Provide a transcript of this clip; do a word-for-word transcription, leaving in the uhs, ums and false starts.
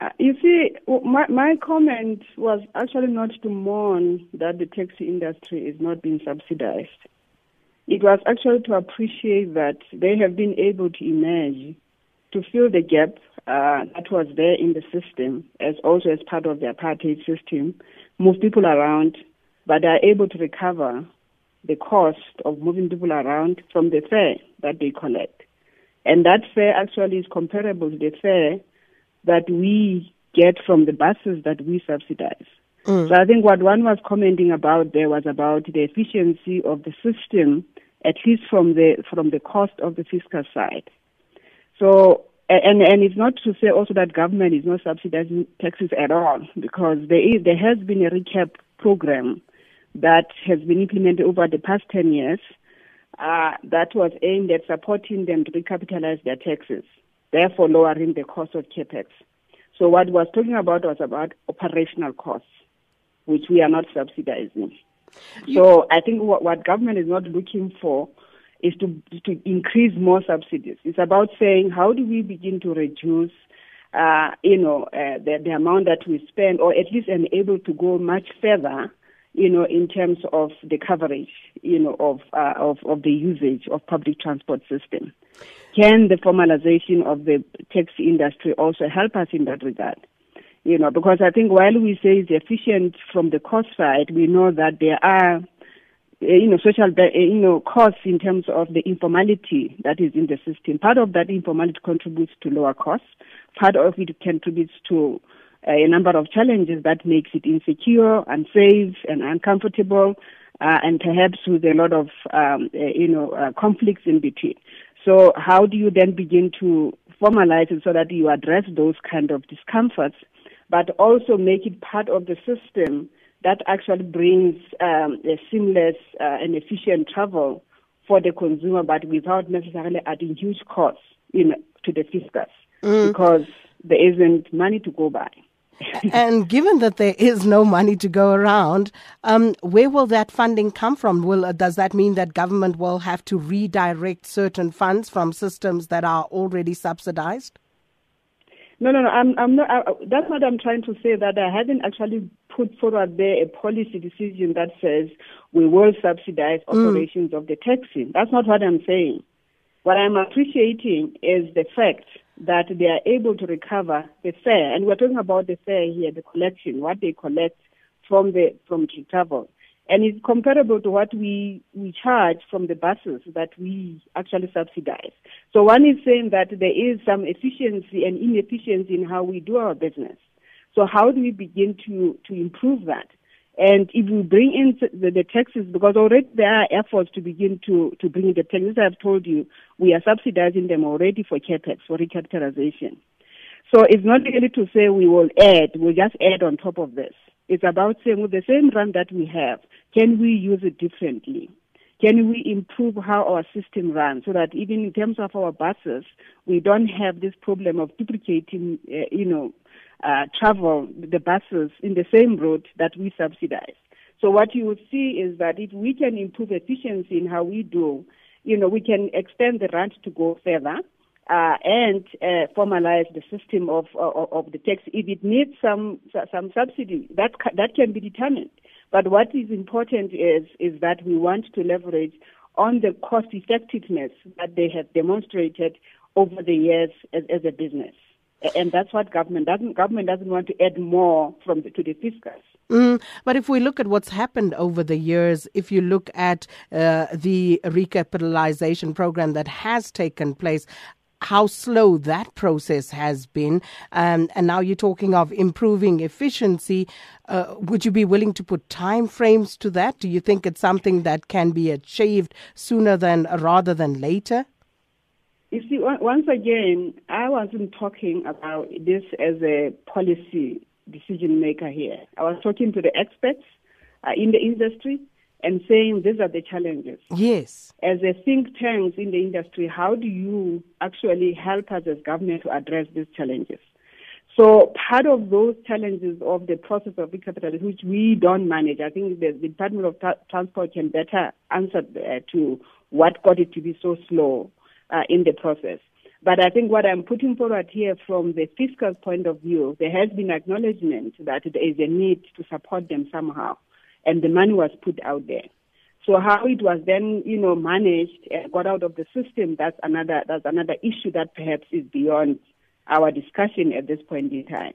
Uh, you see, my, my comment was actually not to mourn that the taxi industry is not being subsidized. It was actually to appreciate that they have been able to emerge to fill the gap uh, that was there in the system, as also as part of the apartheid system, move people around, but they are able to recover the cost of moving people around from the fare that they collect. And that fare actually is comparable to the fare that we get from the buses that we subsidize. Mm. So I think what one was commenting about there was about the efficiency of the system, at least from the from the cost of the fiscal side. So, and and it's not to say also that government is not subsidizing taxes at all, because there is there has been a recap program that has been implemented over the past ten years uh, that was aimed at supporting them to recapitalize their taxes, therefore lowering the cost of capex. So what I was talking about was about operational costs, which we are not subsidizing. You, so I think what, what government is not looking for is to, to increase more subsidies. It's about saying, how do we begin to reduce uh, you know, uh, the, the amount that we spend, or at least enable to go much further, you know, in terms of the coverage, you know, of, uh, of of the usage of public transport system. Can the formalization of the taxi industry also help us in that regard? You know, because I think while we say it's efficient from the cost side, we know that there are, you know, social, you know, costs in terms of the informality that is in the system. Part of that informality contributes to lower costs. Part of it contributes to a number of challenges that makes it insecure, unsafe, and uncomfortable, uh, and perhaps with a lot of um, uh, you know uh, conflicts in between. So how do you then begin to formalize it so that you address those kind of discomforts, but also make it part of the system that actually brings um, a seamless uh, and efficient travel for the consumer, but without necessarily adding huge costs, you know, to the fiscus, mm. because there isn't money to go by. And given that there is no money to go around, um, where will that funding come from? Will, does that mean that government will have to redirect certain funds from systems that are already subsidized? No, no, no. I'm, I'm not. I, that's what I'm trying to say. That I haven't actually put forward there a policy decision that says we will subsidize operations mm. of the taxi. That's not what I'm saying. What I'm appreciating is the fact that they are able to recover the fare, and we're talking about the fare here, the collection, what they collect from the from the travel, and it's comparable to what we we charge from the buses that we actually subsidize. So one is saying that there is some efficiency and inefficiency in how we do our business. So how do we begin to to improve that? And if we bring in the, the taxes, because already there are efforts to begin to, to bring in the taxes. I've told you, we are subsidizing them already for capex, for recapitalization. So it's not really to say we will add, we'll just add on top of this. It's about saying with the same run that we have, can we use it differently? Can we improve how our system runs so that even in terms of our buses, we don't have this problem of duplicating, uh, you know, Uh, travel the buses in the same route that we subsidize. So what you would see is that if we can improve efficiency in how we do, you know, we can extend the run to go further uh, and uh, formalize the system of, of of the tax. If it needs some some subsidy, that ca- that can be determined. But what is important is is that we want to leverage on the cost effectiveness that they have demonstrated over the years as, as a business. And that's what government doesn't. Government doesn't want to add more from the, to the fiscus. Mm, but if we look at what's happened over the years, if you look at uh, the recapitalization program that has taken place, how slow that process has been, um, and now you're talking of improving efficiency. Uh, would you be willing to put time frames to that? Do you think it's something that can be achieved sooner than rather than later? You see, once again, I wasn't talking about this as a policy decision maker here. I was talking to the experts uh, in the industry and saying these are the challenges. Yes. As a think tank in the industry, how do you actually help us as government to address these challenges? So part of those challenges of the process of recapitalization, which we don't manage, I think the, the Department of Tra- Transport can better answer uh, to what got it to be so slow Uh, in the process. But I think what I'm putting forward here from the fiscal point of view, there has been acknowledgement that there is a need to support them somehow, and the money was put out there. So how it was then, you know, managed and got out of the system, that's another that's another issue that perhaps is beyond our discussion at this point in time.